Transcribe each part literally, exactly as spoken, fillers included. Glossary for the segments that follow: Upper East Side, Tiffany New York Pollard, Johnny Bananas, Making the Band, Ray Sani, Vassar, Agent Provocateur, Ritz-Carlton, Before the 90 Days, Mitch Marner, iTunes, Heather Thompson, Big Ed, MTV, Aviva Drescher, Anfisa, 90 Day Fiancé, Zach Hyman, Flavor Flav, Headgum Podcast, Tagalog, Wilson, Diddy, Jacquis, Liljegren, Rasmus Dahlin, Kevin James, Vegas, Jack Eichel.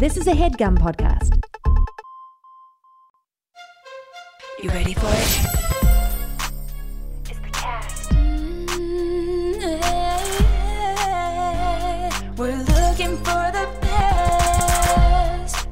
This is a Headgum Podcast. You ready for it? It's the cast. Mm-hmm. Yeah. We're looking for the best.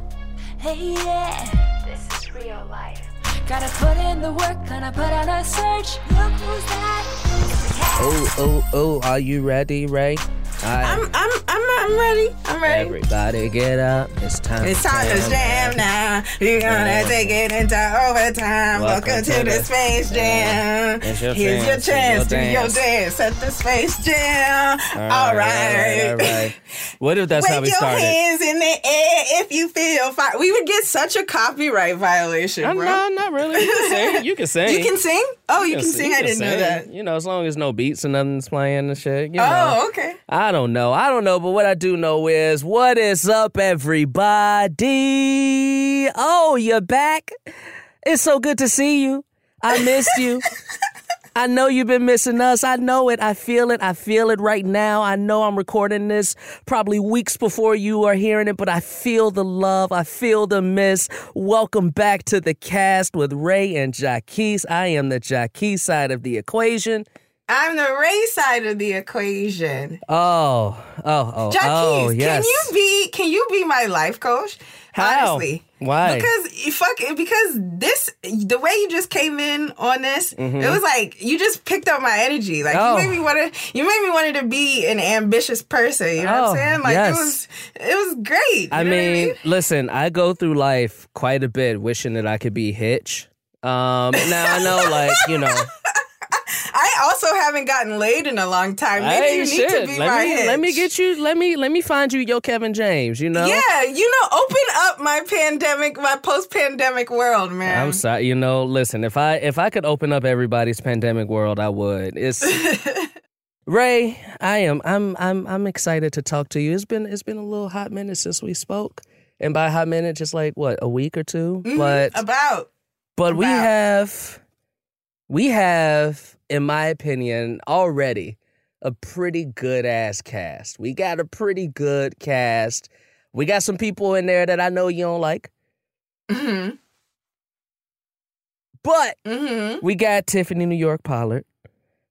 Hey, yeah. This is real life. Gotta put in the work, gonna put out a search. Look who's that. It's the cast. Oh, oh, oh, are you ready, Ray? I, I'm, I'm, I'm, I'm ready. I'm ready. Everybody get up. It's time. It's time to jam now. You're gonna take it into overtime. Welcome, Welcome to, to the, the Space Jam. Here's your chance to do your dance at the Space Jam. All right. All right. All right, all right. What if that's Wait how we started? Put your hands in the air if you feel fine. We would get such a copyright violation, bro. No, not really. You can sing. You can sing. You can sing? Oh, you, you can, can sing. You I didn't sing. know that. You know, as long as no beats and nothing's playing and shit. You know. Oh, okay. I I don't know. I don't know. But what I do know is, what is up, everybody? Oh, you're back. It's so good to see you. I missed you. I know you've been missing us. I know it. I feel it. I feel it right now. I know I'm recording this probably weeks before you are hearing it, but I feel the love. I feel the miss. Welcome back to the cast with Ray and Jacquis. I am the Jacquis side of the equation. I'm the Ray side of the equation. Oh, oh, oh, Jacquis, oh, yes. Can you be? Can you be my life coach? How? Honestly, why? Because fuck it. Because this, the way you just came in on this, mm-hmm. it was like you just picked up my energy. Like oh. you made me want to. You made me wanted to be an ambitious person. You know oh, what I'm saying? Like yes. it was, it was great. I mean, I mean, listen, I go through life quite a bit wishing that I could be Hitch. Um, now I know, like you know. I also haven't gotten laid in a long time. Maybe hey, you need shit. to be let my me, head. Let me get you. Let me let me find you your Kevin James. You know. Yeah, you know. Open up my pandemic, my post-pandemic world, man. I'm sorry. You know. Listen, if I if I could open up everybody's pandemic world, I would. It's Ray. I am. I'm. I'm. I'm excited to talk to you. It's been. It's been a little hot minute since we spoke, and by hot minute, just like what a week or two. Mm-hmm. But about. But about. we have. We have, in my opinion, already a pretty good-ass cast. We got a pretty good cast. We got some people in there that I know you don't like. Mm-hmm. But mm-hmm. we got Tiffany New York Pollard.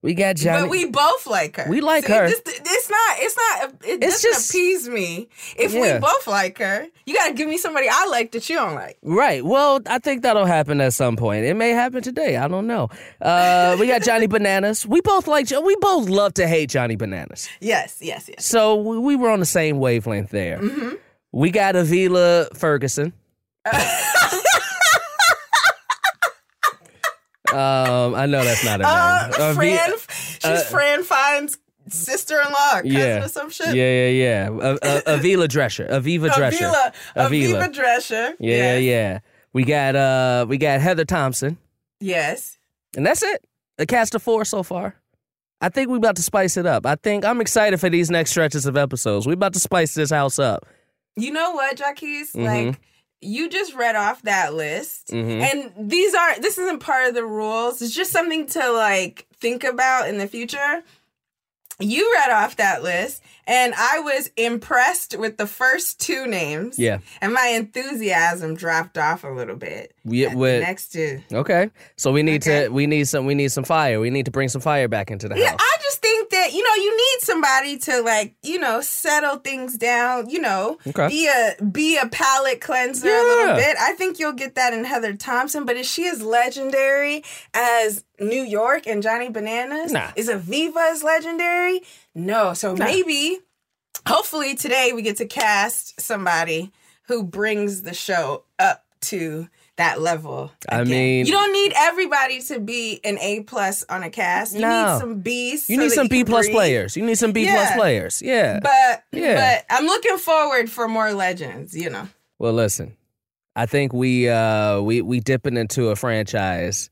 We got Johnny. But we both like her. We like See, her. This, it's not, it's not, it it's doesn't just, appease me. If yeah. we both like her, you got to give me somebody I like that you don't like. Right. Well, I think that'll happen at some point. It may happen today. I don't know. Uh, we got Johnny Bananas. We both like, we both love to hate Johnny Bananas. Yes, yes, yes. So we were on the same wavelength there. Mm-hmm. We got Aviva Ferguson. Um, I know that's not a uh, name. Fran, uh, she's Fran Fine's sister-in-law, cousin yeah, or some shit. Yeah, yeah, yeah. Uh, uh, Aviva Drescher. Aviva Drescher. Aviva. Aviva. Aviva Drescher. Yeah, yes. yeah. We got uh, we got Heather Thompson. Yes. And that's it. The cast of four so far. I think we're about to spice it up. I think I'm excited for these next stretches of episodes. We're about to spice this house up. You know what, Jacquis? Mm-hmm. Like. You just read off that list, mm-hmm. and these are this isn't part of the rules. It's just something to like think about in the future. You read off that list, and I was impressed with the first two names. Yeah, and my enthusiasm dropped off a little bit. Yeah, with, next two. Okay, so we need okay. to we need some we need some fire. We need to bring some fire back into the yeah, house. I just think that you know you need somebody to like you know settle things down. You know, okay. be a be a palate cleanser yeah. a little bit. I think you'll get that in Heather Thompson. But is she as legendary as New York and Johnny Bananas? Nah. Is Aviva as legendary? No. So nah. maybe, hopefully today we get to cast somebody who brings the show up to that level. Again. I mean, you don't need everybody to be an A plus on a cast. You no. need some B's. You so need some B plus breathe. players. You need some B yeah. plus players. Yeah. But yeah. but I'm looking forward for more legends, you know. Well, listen, I think we uh we we dipping into a franchise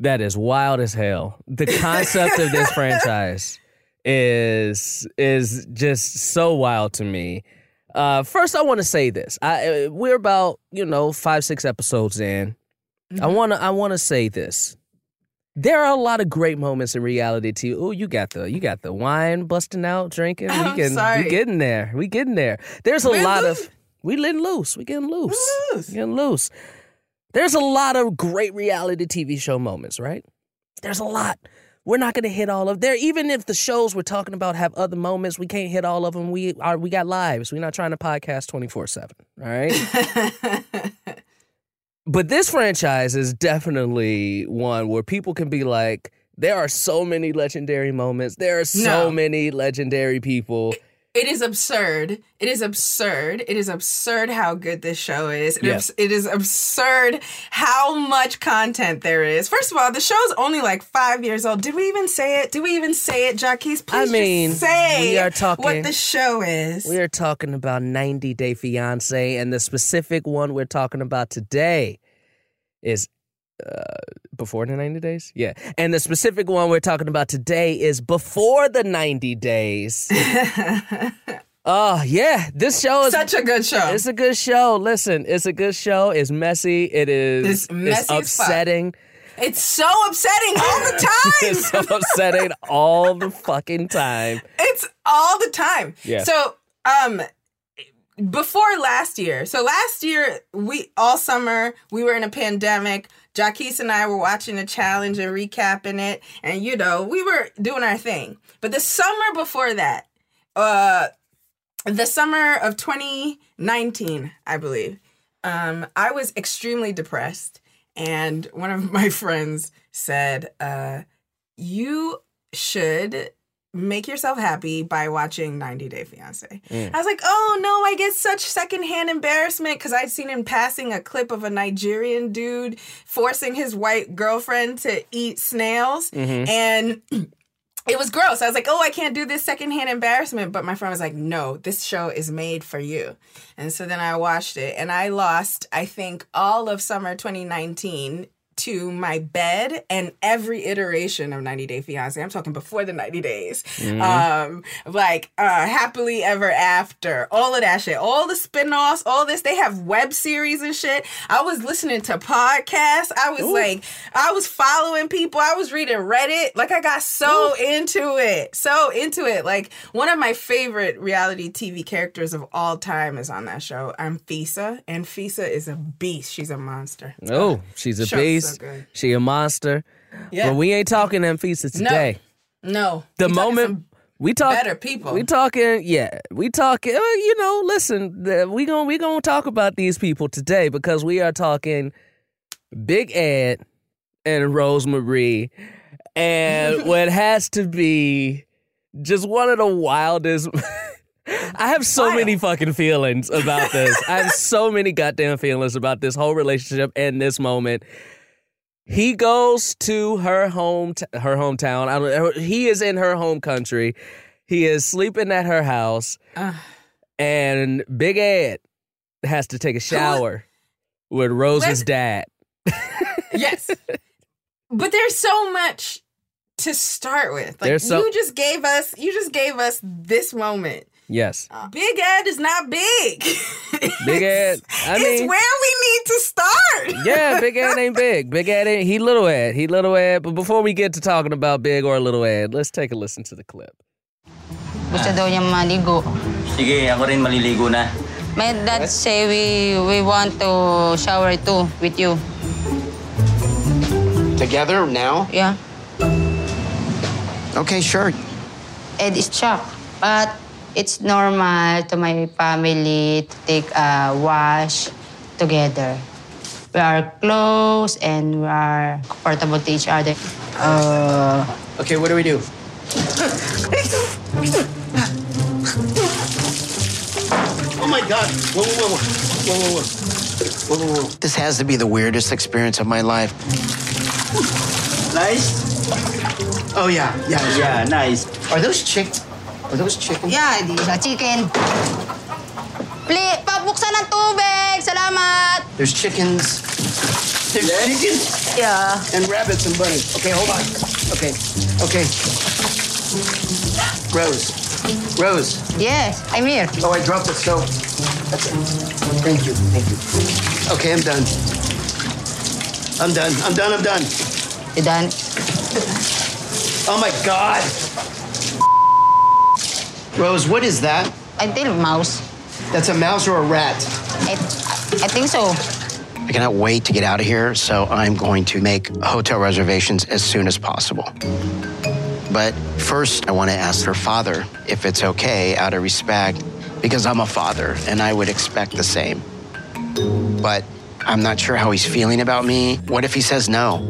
that is wild as hell. The concept of this franchise is is just so wild to me. Uh, first, I want to say this. I we're about you know five six episodes in. Mm-hmm. I wanna I wanna say this. There are a lot of great moments in reality T V. Oh, you got the you got the wine busting out, drinking. I'm we can, sorry. We getting there. We getting there. There's a we're lot losing, of We letting loose. We getting loose. We're loose. We're getting loose. There's a lot of great reality T V show moments, right? There's a lot. We're not going to hit all of there. Even if the shows we're talking about have other moments, we can't hit all of them. We are we got lives. We're not trying to podcast twenty-four seven, all right? But this franchise is definitely one where people can be like, there are so many legendary moments. There are so no. many legendary people. It is absurd. It is absurd. It is absurd how good this show is. It, yeah. abs- it is absurd how much content there is. First of all, the show's only like five years old. Did we even say it? Did we even say it, Jacquis? Please I mean, just say we are talking, what the show is. We are talking about ninety Day Fiancé, and the specific one we're talking about today is uh, Before the ninety Days? Yeah. And the specific one we're talking about today is Before the ninety Days. Oh, uh, yeah. This show is... Such a good show. It's a good show. Listen, it's a good show. It's messy. It is... It's messy It's upsetting. It's so upsetting all the time. It's so upsetting all the fucking time. It's all the time. Yeah. So, um... before last year. So last year, we all summer, we were in a pandemic. Jacquis and I were watching a challenge and recapping it. And, you know, we were doing our thing. But the summer before that, uh, the summer of twenty nineteen, I believe, um, I was extremely depressed. And one of my friends said, uh, you should... make yourself happy by watching ninety Day Fiancé. Mm. I was like, oh, no, I get such secondhand embarrassment because I'd seen in passing a clip of a Nigerian dude forcing his white girlfriend to eat snails. Mm-hmm. And... it was gross. I was like, oh, I can't do this secondhand embarrassment. But my friend was like, no, this show is made for you. And so then I watched it. And I lost, I think, all of summer twenty nineteen to my bed and every iteration of ninety Day Fiancé. I'm talking Before the ninety Days. Mm-hmm. Um, like, uh, Happily Ever After. All of that shit. All the spinoffs. All this. They have web series and shit. I was listening to podcasts. I was Ooh. like, I was following people. I was reading Reddit. Like, I got so Ooh. into it. So into it. Like, one of my favorite reality T V characters of all time is on that show. Anfisa. Anfisa is a beast. She's a monster. Oh, she's a show. beast. So she a monster. Yeah. But we ain't talking Anfisa today. No. no. The we moment we talk better people. We talking yeah. We talking you know, listen, we going we going to talk about these people today because we are talking Big Ed and Rose Marie and what has to be just one of the wildest I have so Wild. many fucking feelings about this. I have so many goddamn feelings about this whole relationship and this moment. He goes to her home, t- her hometown. I don't, he is in her home country. He is sleeping at her house, uh, and Big Ed has to take a shower who, with Rose's dad. Yes, but there's so much to start with. Like so, you just gave us, you just gave us this moment. Yes. Uh, Big Ed is not big. Big Ed. I mean, it's where we need to start. Yeah, Big Ed ain't big. Big Ed ain't, he little Ed. He little Ed. But before we get to talking about big or little Ed, let's take a listen to the clip. Gusto daw niya maligo. Sige, ako rin maliligo na. My dad say we we want to shower too with you. Together now? Yeah. Okay, sure. Ed is shocked, but it's normal to my family to take a wash together. We are close and we are comfortable to each other. Uh, okay, what do we do? Oh my God! Whoa, whoa, whoa, whoa, whoa, whoa, whoa, whoa! This has to be the weirdest experience of my life. Nice. Oh yeah, yeah, yeah, nice. Are those chicks? Are those chicken? Yeah, these are chicken. Please, pabuksan ng tubig. Salamat. There's chickens. There's yeah. chickens? Yeah. And rabbits and bunnies. Okay, hold on. Okay, okay. Rose. Rose. Yes, I'm here. Oh, I dropped the soap. That's it. Thank you, thank you. Okay, I'm done. I'm done, I'm done, I'm done. You're done? Oh, my God. Rose, what is that? I think mouse. That's a mouse or a rat. I, I think so. I cannot wait to get out of here, so I'm going to make hotel reservations as soon as possible. But first, I want to ask her father if it's okay, out of respect, because I'm a father, and I would expect the same. But I'm not sure how he's feeling about me. What if he says no?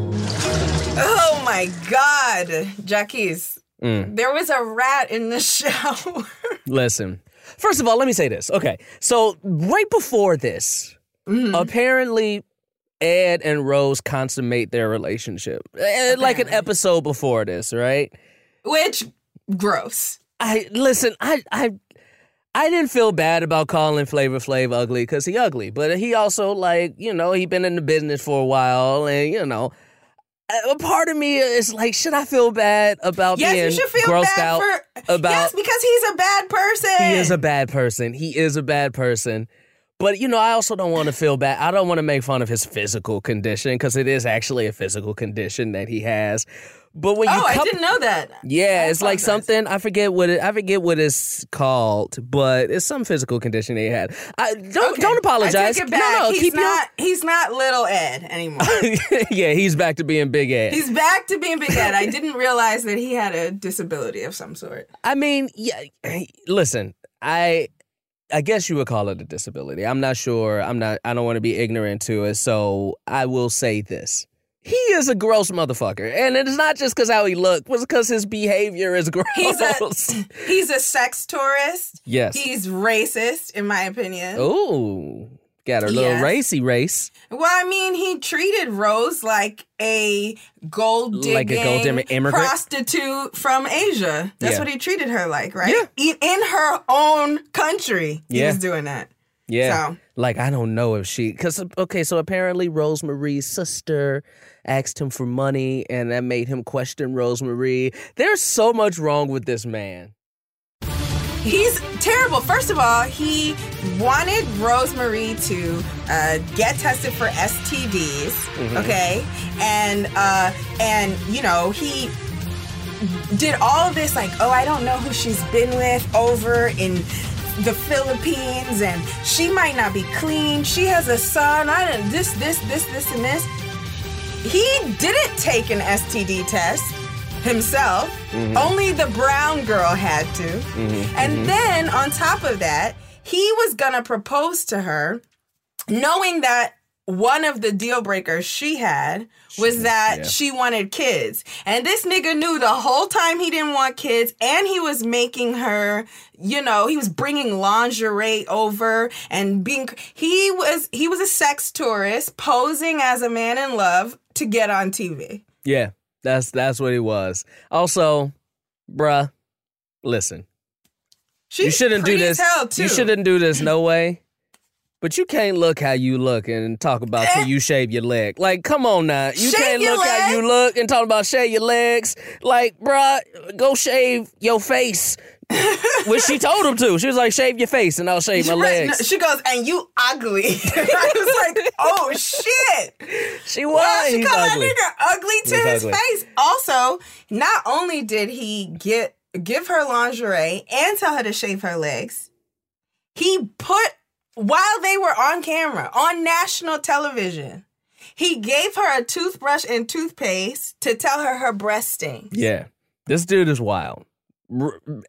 Oh, my God. Jacquis, mm. there was a rat in the shower. Listen, first of all, let me say this. Okay, so right before this, mm-hmm. apparently Ed and Rose consummate their relationship. Apparently. Like an episode before this, right? Which, gross. I listen, I I I didn't feel bad about calling Flavor Flav ugly because he ugly, but he also, like, you know, he been in the business for a while, and, you know, a part of me is like, should I feel bad about yes, being you should feel grossed bad out for, about? Yes, because he's a bad person. He is a bad person. He is a bad person. But, you know, I also don't want to feel bad. I don't want to make fun of his physical condition because it is actually a physical condition that he has. But when you oh, couple, I didn't know that. Yeah, I it's like something I forget what it, I forget what it's called, but it's some physical condition they had. I, don't okay. don't apologize. I take it back. No, no, he's keep not your... he's not little Ed anymore. Yeah, he's back to being Big Ed. He's back to being Big Ed. I didn't realize that he had a disability of some sort. I mean, yeah. Listen, I. I guess you would call it a disability. I'm not sure. I'm not. I don't want to be ignorant to it, so I will say this: he is a gross motherfucker, and it's not just because how he looked, it's because his behavior is gross. He's a, he's a sex tourist. Yes, he's racist, in my opinion. Ooh, got a little yes. racy race. Well, I mean, he treated Rose like a gold digging, like a gold immigrant prostitute from Asia. That's yeah. what he treated her like, right? Yeah. In her own country, he yeah. was doing that. Yeah. So. Like, I don't know if she... Because, okay, so apparently Rose Marie's sister asked him for money, and that made him question Rose Marie. There's so much wrong with this man. He's terrible. First of all, he wanted Rose Marie to uh, get tested for S T Ds, mm-hmm. okay? And, uh, and, you know, he did all of this, like, oh, I don't know who she's been with over in the Philippines, and she might not be clean. She has a son. I don't this, this, this, this, and this. He didn't take an S T D test himself. Mm-hmm. Only the brown girl had to. Mm-hmm. And mm-hmm. then on top of that, he was gonna propose to her, knowing that one of the deal breakers she had was she, that yeah. she wanted kids. And this nigga knew the whole time he didn't want kids, and he was making her, you know, he was bringing lingerie over and being, he was, he was a sex tourist posing as a man in love to get on T V. Yeah. That's that's what he was. Also, bruh, listen. She's you shouldn't do this. Hell too. You shouldn't do this, no way. But you can't look how you look and talk about till you shave your leg. Like, come on now. You shave can't look leg. How you look and talk about shave your legs. Like, bruh, go shave your face. Which she told him to. She was like, shave your face and I'll shave my legs. She goes, and you ugly. I was like, oh, shit. She was. Wow, she called that nigga ugly to his face. Also, not only did he get give her lingerie and tell her to shave her legs, he put, while they were on camera, on national television, he gave her a toothbrush and toothpaste to tell her her breast stings. Yeah. This dude is wild.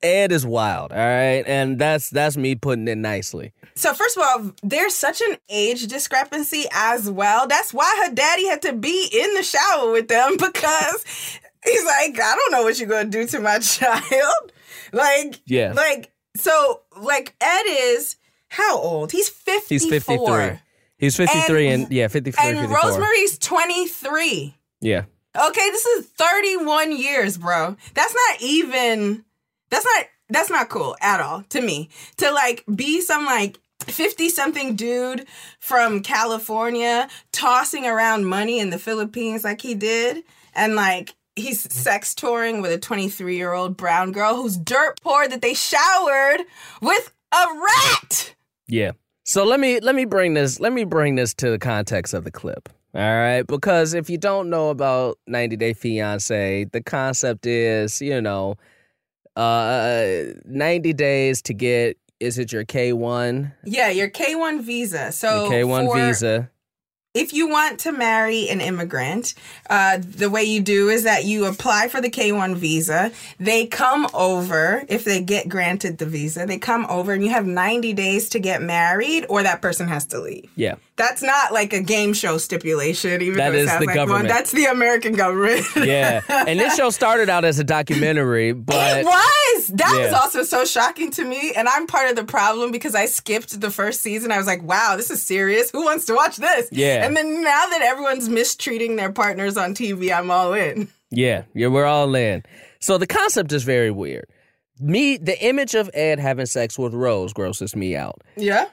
Ed is wild, all right? And that's that's me putting it nicely. So first of all, there's such an age discrepancy as well. That's why her daddy had to be in the shower with them, because he's like, I don't know what you're going to do to my child. Like, yeah. like, so, like, Ed is how old? He's fifty-four. He's fifty-three. He's fifty-three and, and yeah, fifty-four. And fifty-four. Rose Marie's twenty-three. Yeah. Okay, this is thirty-one years, bro. That's not even... That's not that's not cool at all to me. To, like, be some, like, fifty-something dude from California tossing around money in the Philippines like he did. And, like, he's sex touring with a twenty-three-year-old brown girl who's dirt poor that they showered with a rat! Yeah. So let me let me bring this let me bring this to the context of the clip. All right, because if you don't know about ninety Day Fiancé, the concept is, you know, uh, ninety days to get is it your K one? Yeah, your K one visa. So your K one for, visa. If you want to marry an immigrant, uh, the way you do is that you apply for the K one visa. They come over, if they get granted the visa, they come over and you have ninety days to get married or that person has to leave. Yeah. That's not like a game show stipulation. Even that though is the like government. One. That's the American government. Yeah. And this show started out as a documentary, but... It was! That yeah. was also so shocking to me. And I'm part of the problem because I skipped the first season. I was like, wow, this is serious. Who wants to watch this? Yeah. And then now that everyone's mistreating their partners on T V, I'm all in. Yeah, yeah, we're all in. So the concept is very weird. Me, the image of Ed having sex with Rose grosses me out. Yeah.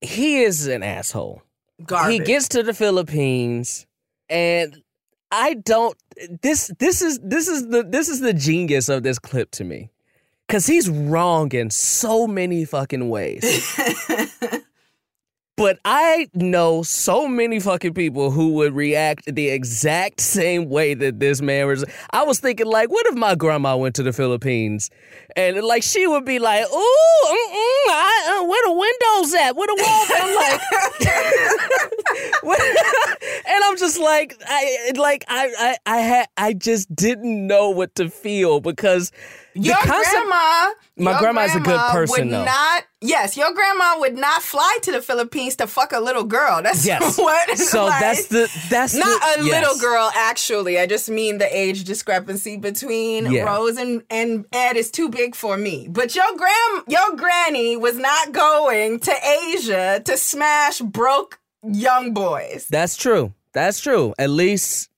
He is an asshole. Garbage. He gets to the Philippines and I don't this this is this is the this is the genius of this clip to me. 'Cause he's wrong in so many fucking ways. But I know so many fucking people who would react the exact same way that this man was. I was thinking, like, what if my grandma went to the Philippines? And, like, she would be like, ooh, mm-mm, I, uh, where the windows at? Where the walls at? I'm like, and I'm just like, I like I, I, I, had, I just didn't know what to feel because... Your concept, grandma, my your grandma's grandma a good person, would though. Not, yes, your grandma would not fly to the Philippines to fuck a little girl. That's yes. what. So like, that's the that's not the, a yes. little girl. Actually, I just mean the age discrepancy between yeah. Rose and, and Ed is too big for me. But your gram, your granny was not going to Asia to smash broke young boys. That's true. That's true. At least.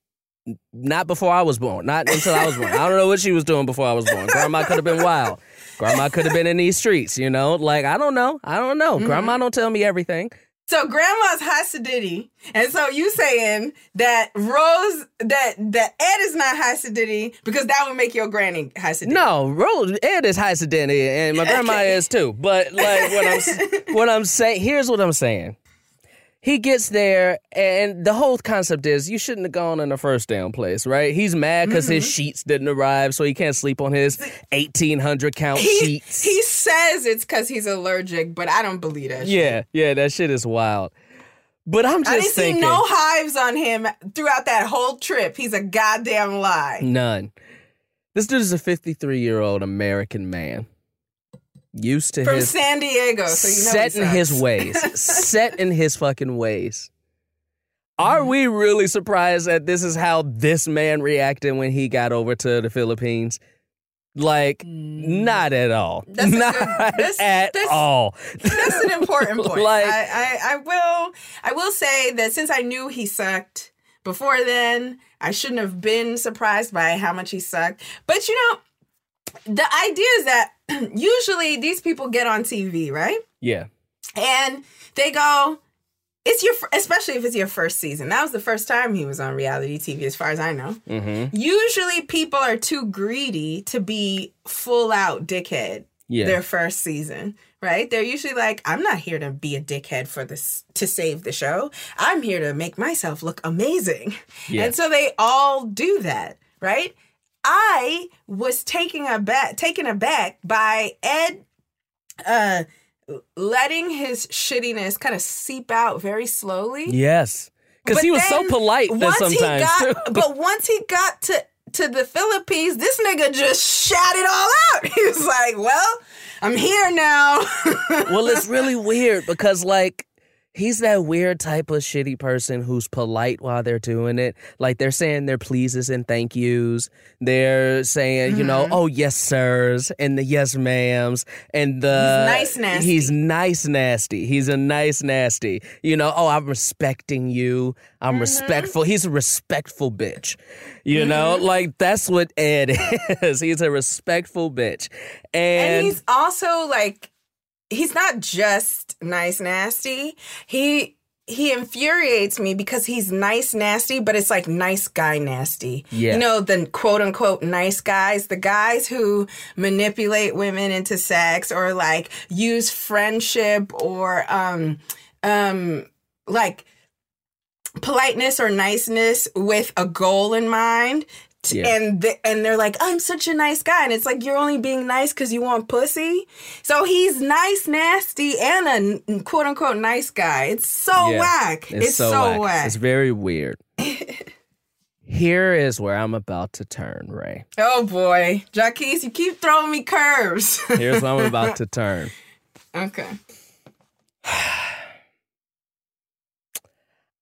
Not before I was born. Not until I was born. I don't know what she was doing before I was born. Grandma could have been wild. Grandma could have been in these streets, you know? Like, I don't know. I don't know. Mm-hmm. Grandma don't tell me everything. So grandma's hot to Diddy. And so you saying that Rose, that, that Ed is not hot to Diddy because that would make your granny hot to Diddy. No, Rose, Ed is hot to Diddy and my grandma okay. is too. But like what I'm, what I'm saying, here's what I'm saying. He gets there, and the whole concept is you shouldn't have gone in the first damn place, right? He's mad because mm-hmm. his sheets didn't arrive, so he can't sleep on his eighteen hundred count he, sheets. He says it's because he's allergic, but I don't believe that shit. Yeah, yeah, that shit is wild. But I'm just I didn't thinking... see no hives on him throughout that whole trip. He's a goddamn lie. None. This dude is a fifty-three-year-old American man. Used to From his... From San Diego, so you know set in his ways. Set in his fucking ways. Are we really surprised that this is how this man reacted when he got over to the Philippines? Like, not at all. That's not good, that's, at that's, all. That's an important point. Like, I, I, I will, I will say that since I knew he sucked before then, I shouldn't have been surprised by how much he sucked. But, you know... The idea is that usually these people get on T V, right? Yeah. And they go, it's your, especially if it's your first season. That was the first time he was on reality T V, as far as I know. Mm-hmm. Usually people are too greedy to be full out dickhead yeah. their first season, right? They're usually like, I'm not here to be a dickhead for this, to save the show. I'm here to make myself look amazing. Yeah. And so they all do that, right? I was taken aback, taken aback by Ed uh, letting his shittiness kind of seep out very slowly. Yes, because he was so polite that sometimes. Got, but once he got to, to the Philippines, this nigga just shat it all out. He was like, well, I'm here now. Well, it's really weird because, like, he's that weird type of shitty person who's polite while they're doing it. Like, they're saying their pleases and thank yous. They're saying, mm-hmm. you know, oh, yes, sirs, and the yes, ma'ams, and the... He's nice, nasty. He's nice, nasty. He's a nice, nasty. You know, oh, I'm respecting you. I'm mm-hmm. respectful. He's a respectful bitch. You mm-hmm. know, like, that's what Ed is. He's a respectful bitch. And, and he's also, like... He's not just nice, nasty. He he infuriates me because he's nice, nasty, but it's like nice guy nasty. Yeah. You know, the quote-unquote nice guys, the guys who manipulate women into sex or, like, use friendship or, um, um, like, politeness or niceness with a goal in mind Yeah. And th- and they're like, I'm such a nice guy. And it's like, you're only being nice because you want pussy. So he's nice, nasty, and a quote unquote nice guy. It's so yeah, whack. It's, it's so, so whack. whack. It's very weird. Here is where I'm about to turn, Ray. Oh, boy. Jacquis, you keep throwing me curves. Here's where I'm about to turn. Okay.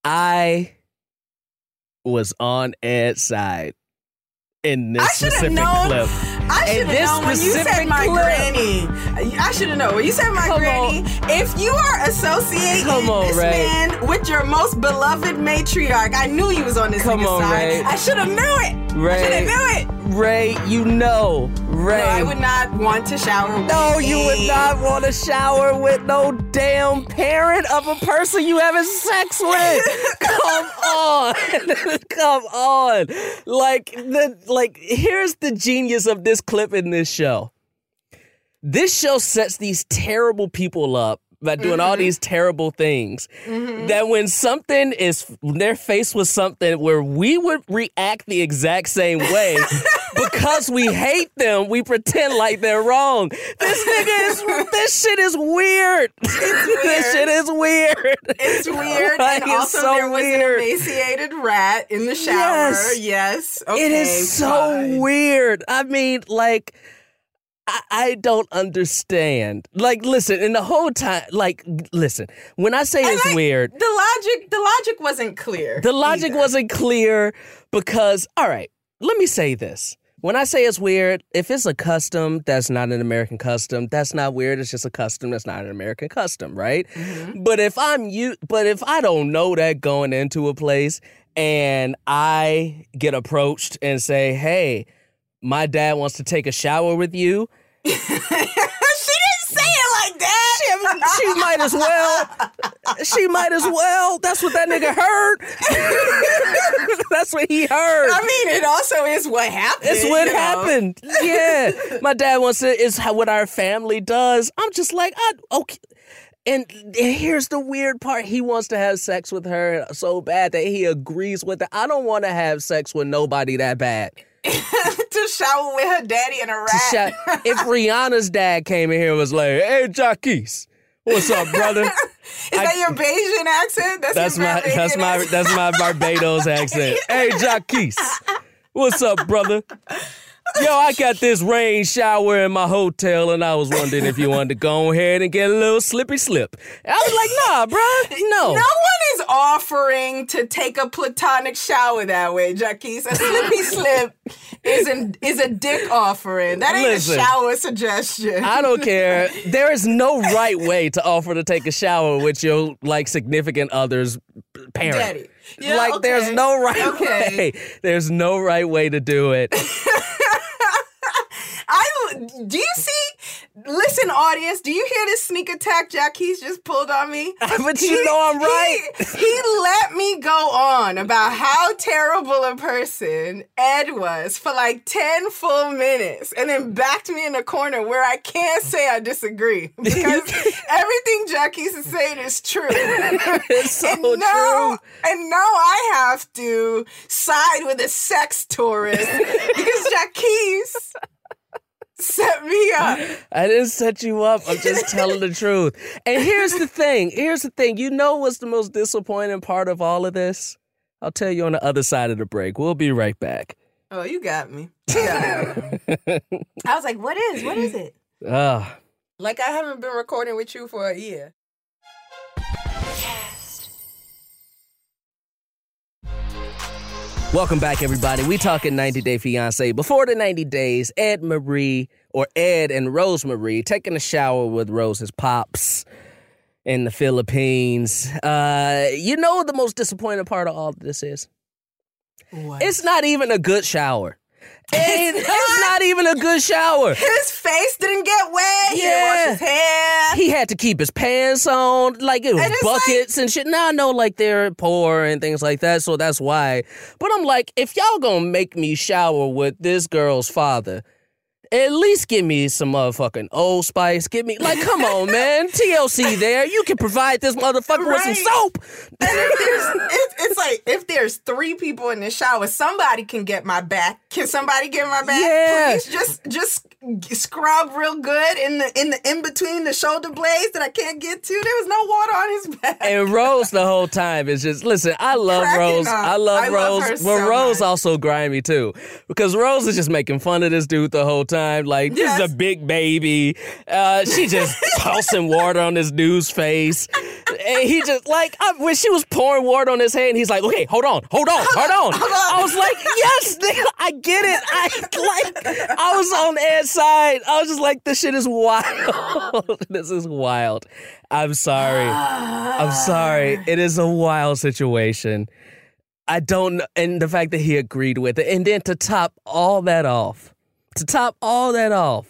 I was on Ed's side in this specific known, clip. I should have known when you said my clip. granny. I should have known when you said my Come granny. On. If you are associating Come on, this Ray. man with your most beloved matriarch, I knew you was on this Come nigga's on, side. Ray. I should have knew it. Ray. I should have knew it. Ray, you know, Ray. No, I would not want to shower with No, you me. would not want to shower with no damn parent of a person you having sex with. Come on. Come on. Like, the like. here's the genius of this clip in this show. This show sets these terrible people up by doing mm-hmm. all these terrible things, mm-hmm. that when something is, when they're faced with something where we would react the exact same way, because we hate them, we pretend like they're wrong. This nigga is, this shit is weird. It's weird. This shit is weird. It's weird. Like, and also so there was weird. an emaciated rat in the shower. Yes. yes. Okay, it is God. so weird. I mean, like... I don't understand. Like, listen, and the whole time, like, listen, when I say and it's like, weird. The logic, the logic wasn't clear. The logic either. wasn't clear because, all right, let me say this. When I say it's weird, if it's a custom that's not an American custom, that's not weird. It's just a custom that's not an American custom, right? Mm-hmm. But if I'm you, but if I don't know that going into a place and I get approached and say, hey, my dad wants to take a shower with you. She didn't say it like that. She, she might as well. She might as well. That's what that nigga heard. That's what he heard. I mean, it also is what happened. It's what happened. Know? Yeah. My dad wants to, it's how, what our family does. I'm just like, I, okay. And here's the weird part. He wants to have sex with her so bad that he agrees with it. I don't want to have sex with nobody that bad. To shower with her daddy and a rat. Shout- if Rihanna's dad came in here and was like, hey, Jacquis, what's up, brother? Is I- that your Bayesian accent? That's, that's, my, that's accent. my That's my Barbados accent. Hey, Jacquis, what's up, brother? Yo, I got this rain shower in my hotel, and I was wondering if you wanted to go ahead and get a little slippy slip. I was like, nah, bro, no. No one is offering to take a platonic shower that way, Jacquis. A slippy slip is, an, is a dick offering. That ain't Listen, a shower suggestion. I don't care. There is no right way to offer to take a shower with your, like, significant other's parent. Daddy. Yeah, like, okay. there's no right okay. way. There's no right way to do it. I do you see? Listen, audience, do you hear this sneak attack Jacquis just pulled on me? But you he, know I'm right. He, he let me go on about how terrible a person Ed was for like ten full minutes, and then backed me in a corner where I can't say I disagree because everything Jacquis is saying is true. It's so and no, true. And now I have to side with a sex tourist because Jacquis. Set me up. I didn't set you up. I'm just telling the truth. And here's the thing. Here's the thing. You know what's the most disappointing part of all of this? I'll tell you on the other side of the break. We'll be right back. Oh, you got me. You got me. I was like, what is? What is it? Uh, like, I haven't been recording with you for a year. Welcome back, everybody. We talking ninety Day Fiancé. Before the ninety days, Ed Marie, or Ed and Rose Marie, taking a shower with Rose's pops in the Philippines. Uh, you know what the most disappointing part of all of this is? What? It's not even a good shower. It's, it's not, not even a good shower. His face didn't get wet. Yeah. He didn't wash his hair. He had to keep his pants on. Like, it was and buckets like, and shit. Now I know, like, they're poor and things like that, so that's why. But I'm like, if y'all gonna make me shower with this girl's father, At least give me some motherfucking Old Spice. Give me, like, come on, man. T L C there. You can provide this motherfucker right. with some soap. And if there's, it's, it's like, if there's three people in the shower, somebody can get my back. Can somebody get my back? Yeah. Please just, just scrub real good in the in the in between the shoulder blades that I can't get to. There was no water on his back. And Rose the whole time is just, listen, I love Cracking Rose. Up. I love I Rose. Love her well, so Rose much. Also grimy, too. Because Rose is just making fun of this dude the whole time. Like, yes. This is a big baby. Uh, she just tossing water on this dude's face. And he just, like, I, when she was pouring water on his head, and he's like, okay, hold on, hold on, hold on. Hold on. I was like, yes, nigga, I get it. I like, I was on Ed's side. I was just like, this shit is wild. This is wild. I'm sorry. I'm sorry. It is a wild situation. I don't, and the fact that he agreed with it. And then to top all that off, To top all that off,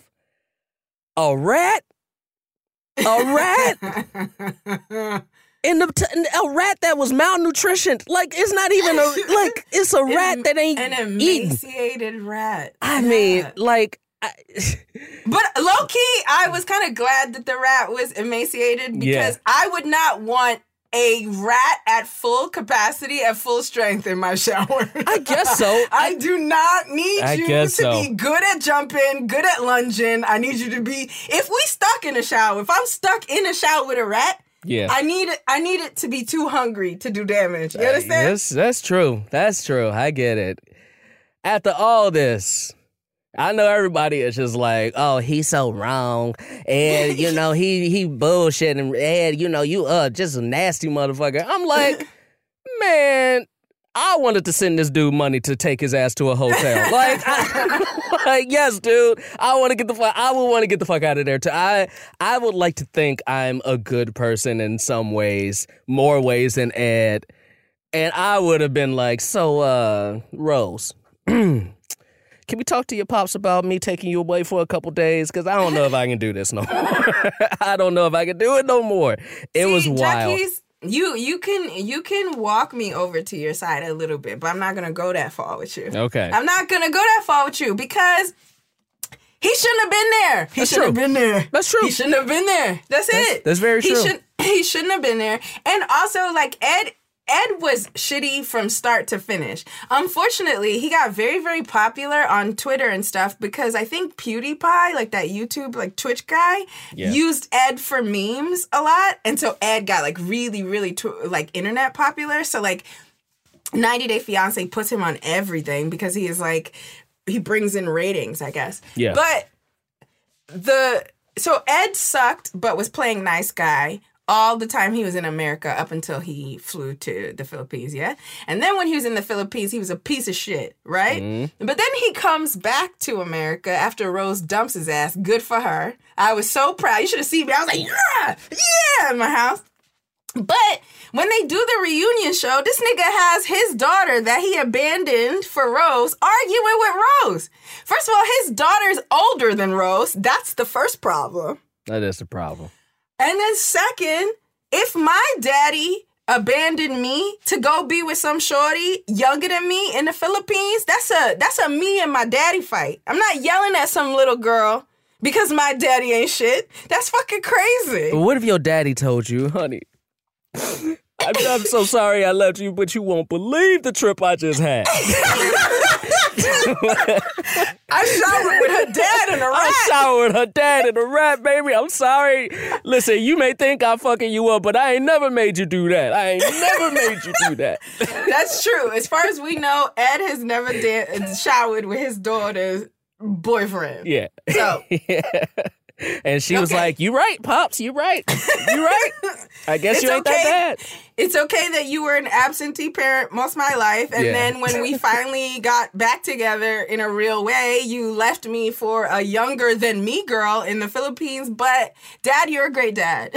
a rat, a rat, in the t- a rat that was malnutrition. Like, it's not even a like. It's a rat that ain't an emaciated eating. rat. I yeah. mean, like. I, but low key, I was kind of glad that the rat was emaciated because yeah. I would not want a rat at full capacity, at full strength in my shower. I guess so. I, I do not need I you to so. be good at jumping, good at lunging. I need you to be... If we stuck in a shower, if I'm stuck in a shower with a rat, yeah. I need it, I need it to be too hungry to do damage. You understand? Uh, that's, that's true. That's true. I get it. After all this... I know everybody is just like, oh, he's so wrong, and you know he he bullshitting, and you know you uh just a nasty motherfucker. I'm like, man, I wanted to send this dude money to take his ass to a hotel. Like, I, like yes, dude, I want to get the fuck. I would want to get the fuck out of there too. I I would like to think I'm a good person in some ways, more ways than Ed, and I would have been like, so uh, Rose. Can we talk to your pops about me taking you away for a couple days? Because I don't know if I can do this no more. I don't know if I can do it no more. It See, was wild. Jacquis, you you can you can walk me over to your side a little bit, but I'm not gonna go that far with you. Okay, I'm not gonna go that far with you because he shouldn't have been there. He that's shouldn't true. have been there. That's true. He shouldn't have been there. That's, that's it. That's very he true. Should, he shouldn't have been there. And also, like Ed. Ed was shitty from start to finish. Unfortunately, he got very, very popular on Twitter and stuff because I think PewDiePie, like that YouTube, like Twitch guy, yeah. used Ed for memes a lot. And so Ed got like really, really tw- like internet popular. So like ninety Day Fiancé puts him on everything because he is like, he brings in ratings, I guess. Yeah. But the, so Ed sucked, but was playing nice guy all the time he was in America up until he flew to the Philippines, yeah? And then when he was in the Philippines, he was a piece of shit, right? Mm-hmm. But then he comes back to America after Rose dumps his ass. Good for her. I was so proud. You should have seen me. I was like, yeah, yeah, in my house. But when they do the reunion show, this nigga has his daughter that he abandoned for Rose arguing with Rose. First of all, his daughter's older than Rose. That's the first problem. That is the problem. And then second, if my daddy abandoned me to go be with some shorty younger than me in the Philippines, that's a that's a me and my daddy fight. I'm not yelling at some little girl because my daddy ain't shit. That's fucking crazy. But what if your daddy told you, honey, I'm, I'm so sorry I left you, but you won't believe the trip I just had. I showered with her dad in a rat. I showered her dad in a rat, baby. I'm sorry. Listen, you may think I'm fucking you up, but I ain't never made you do that. I ain't never made you do that. That's true. As far as we know, Ed has never da- showered with his daughter's boyfriend. Yeah. So. Yeah. And she okay. was like, you right, Pops, you right. You right. I guess it's you ain't okay. that bad. It's okay that you were an absentee parent most of my life. And yeah. then when we finally got back together in a real way, you left me for a younger than me girl in the Philippines. But, Dad, you're a great dad.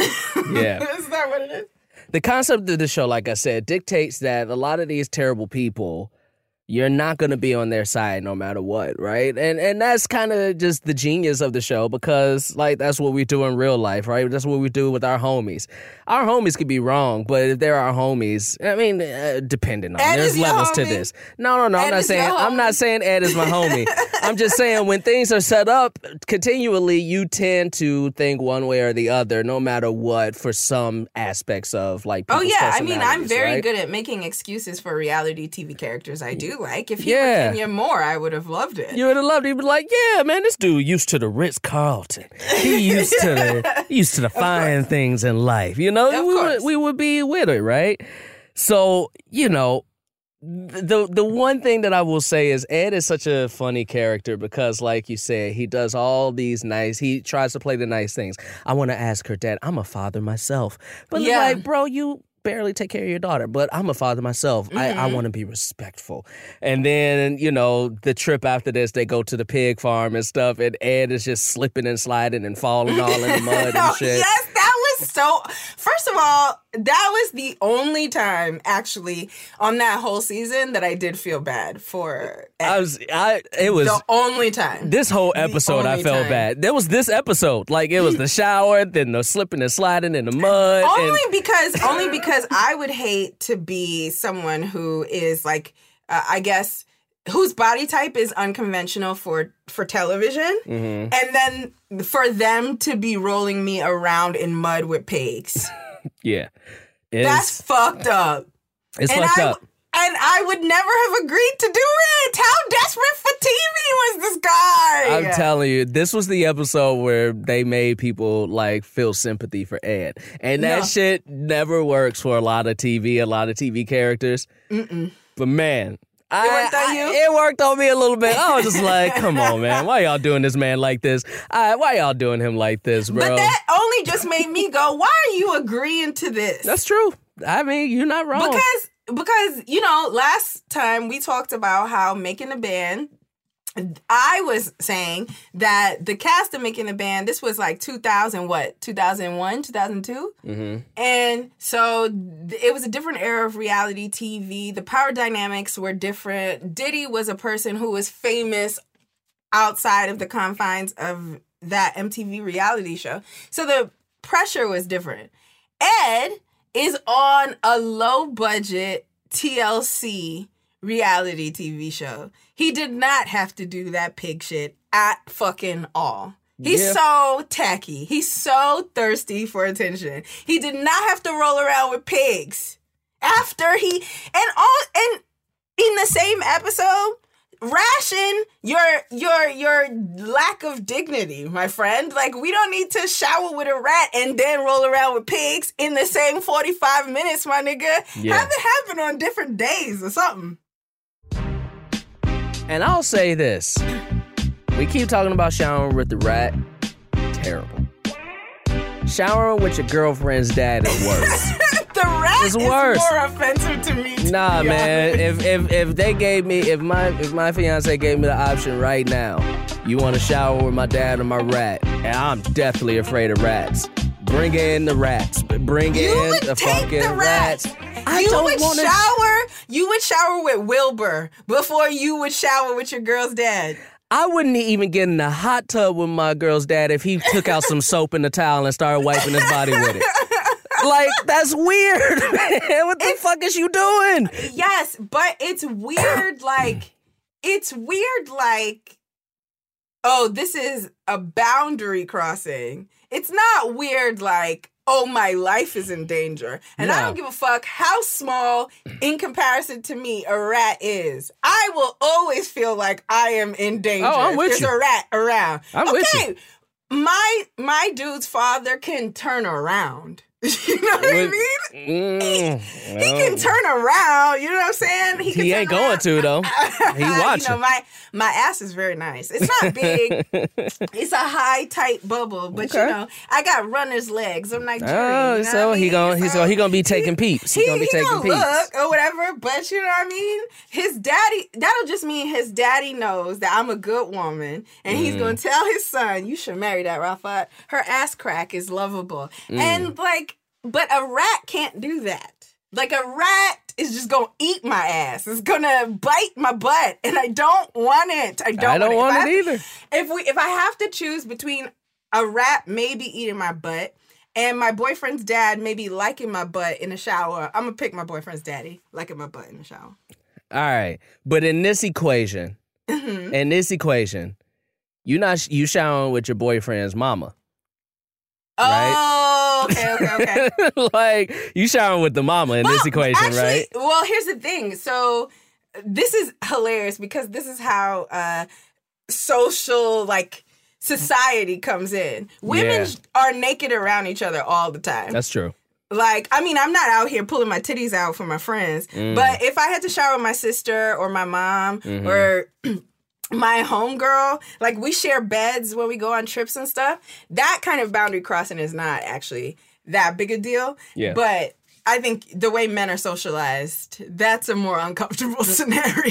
Yeah. Is that what it is? The concept of the show, like I said, dictates that a lot of these terrible people... You're not going to be on their side no matter what, right? And and that's kind of just the genius of the show because, like, that's what we do in real life, right? That's what we do with our homies. Our homies could be wrong, but if they're our homies, I mean, uh, depending on. Ed There's levels to this. No, no, no. Ed I'm not saying I'm not saying Ed is my homie. I'm just saying, when things are set up continually, you tend to think one way or the other, no matter what, for some aspects of, like, people's personalities. Oh, yeah. I mean, I'm very right? good at making excuses for reality T V characters I do like. If you yeah. were Kenya Moore, I would have loved it. You would have loved it. You'd be like, yeah, man, this dude used to the Ritz-Carlton. He used to the, used to the fine things in life. You know, we would, we would be with it, right? So, you know, the the one thing that I will say is Ed is such a funny character because, like you said, he does all these nice, he tries to play the nice things. I want to ask her, Dad, I'm a father myself. But yeah. like, bro, you barely take care of your daughter, but I'm a father myself. Mm-hmm. I, I want to be respectful. And then, you know, the trip after this, they go to the pig farm and stuff, and Ed is just slipping and sliding and falling all in the mud and shit. Yes, that was so... First of all, that was the only time, actually, on that whole season that I did feel bad for Ed. I was... I, it was... The only time. This whole episode, I felt time. bad. There was this episode. Like, it was the shower, then the slipping and sliding in the mud. Only and... because... Only because... Because I would hate to be someone who is like, uh, I guess, whose body type is unconventional for, for television. Mm-hmm. And then for them to be rolling me around in mud with pigs. Yeah. It's, That's fucked up. It's and fucked I, up. And I would never have agreed to do it. How desperate for T V was this guy? I'm telling you, this was the episode where they made people, like, feel sympathy for Ed. And that no. shit never works for a lot of T V, a lot of T V characters. Mm-mm. But, man, I, it, worked on you? I, it worked on me a little bit. I was just like, come on, man. Why y'all doing this man like this? I, why y'all doing him like this, bro? But that only just made me go, why are you agreeing to this? That's true. I mean, you're not wrong. Because... Because, you know, last time we talked about how Making the Band, I was saying that the cast of Making the Band, this was like two thousand, what, two thousand one, two thousand two? Mm-hmm. And so it was a different era of reality T V. The power dynamics were different. Diddy was a person who was famous outside of the confines of that M T V reality show. So the pressure was different. Ed... is on a low-budget T L C reality T V show. He did not have to do that pig shit at fucking all. He's yeah. so tacky. He's so thirsty for attention. He did not have to roll around with pigs. After he... And all and in the same episode... Ration your your your lack of dignity, my friend. Like, we don't need to shower with a rat and then roll around with pigs in the same forty-five minutes, my nigga. Yeah. Have it happen on different days or something. And I'll say this. We keep talking about showering with the rat. Terrible. Showering with your girlfriend's dad is worse. The rat is worse. More offensive to me. To nah, man. If if if they gave me, if my if my fiance gave me the option right now, you want to shower with my dad or my rat, and I'm definitely afraid of rats. Bring in the rats. Bring you in would the take fucking the rats. rats. I you don't would wanna... shower. You would shower with Wilbur before you would shower with your girl's dad. I wouldn't even get in the hot tub with my girl's dad if he took out some soap and a towel and started wiping his body with it. Like, that's weird, man. What the it's, fuck is you doing? Yes, but it's weird, like, it's weird, like, oh, this is a boundary crossing. It's not weird, like, oh, my life is in danger. And no. I don't give a fuck how small, in comparison to me, a rat is. I will always feel like I am in danger. Oh, I'm with if you. There's a rat around. I'm okay, with you. My, my dude's father can turn around. You know what I mean? Mm, he, he can turn around. You know what I'm saying? He, can he ain't going to, though. He watching. You know, my, my ass is very nice. It's not big. It's a high, tight bubble. But, okay. you know, I got runner's legs. I'm Nigerian. Oh, you know so, he gonna, so he's going he gonna be taking peeps. He's he, going to be he taking peeps. Look or whatever, but you know what I mean? His daddy, that'll just mean his daddy knows that I'm a good woman. And mm. he's going to tell his son, you should marry that, Rafat. Her ass crack is lovable. Mm. And, like, but a rat can't do that. Like, a rat is just going to eat my ass. It's going to bite my butt, and I don't want it. I don't, I don't want it, want it either. To, if we, if I have to choose between a rat maybe eating my butt and my boyfriend's dad maybe liking my butt in the shower, I'm going to pick my boyfriend's daddy liking my butt in the shower. All right. But in this equation, Mm-hmm. In this equation, you not you showering with your boyfriend's mama. Oh, right? okay, okay, okay. Like, you showering with the mama in well, this equation, actually, right? Well, here's the thing. So this is hilarious because this is how uh, social, like, society comes in. Women yeah. are naked around each other all the time. That's true. Like, I mean, I'm not out here pulling my titties out for my friends, mm. but if I had to shower with my sister or my mom mm-hmm. or my homegirl, like, we share beds when we go on trips and stuff, that kind of boundary crossing is not actually that big a deal. Yeah. But I think the way men are socialized, that's a more uncomfortable scenario.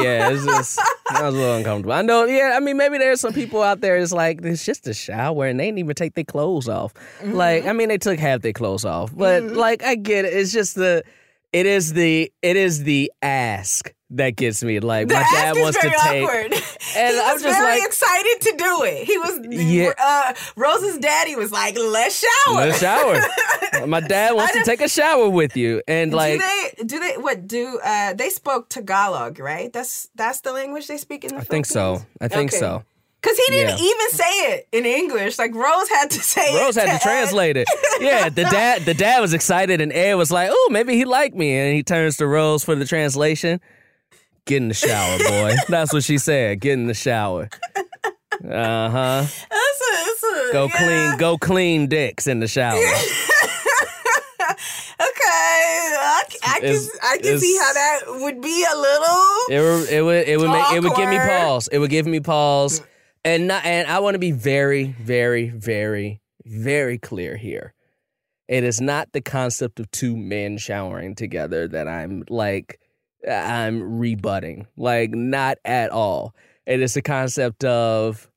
Yeah, it's just, that was a little uncomfortable. I know, yeah, I mean, maybe there's some people out there that's like, it's just a shower and they didn't even take their clothes off. Mm-hmm. Like, I mean, they took half their clothes off. But, mm-hmm. like, I get it. It's just the, it is the, it is the ask that gets me. Like, the my dad wants to take. Awkward. And he I'm was just very like, excited to do it. He was, yeah. uh, Rose's daddy was like, let's shower. Let's shower. My dad wants to take a shower with you, and like, do they? Do they? What do? Uh, they spoke Tagalog, right? That's that's the language they speak in the. I Philippines? think so. I think okay. so. Because he didn't yeah. even say it in English. Like, Rose had to say Rose it. Rose had to Ed. translate it. Yeah, the dad. The dad was excited, and Ed was like, "Oh, maybe he liked me." And he turns to Rose for the translation. Get in the shower, boy. That's what she said. Get in the shower. Uh huh. Go yeah. clean. Go clean dicks in the shower. I, I can I can see how that would be a little. It, it would it would make, it would give me pause. It would give me pause, and not, and I want to be very very very very clear here. It is not the concept of two men showering together that I'm like I'm rebutting, like, not at all. It is the concept of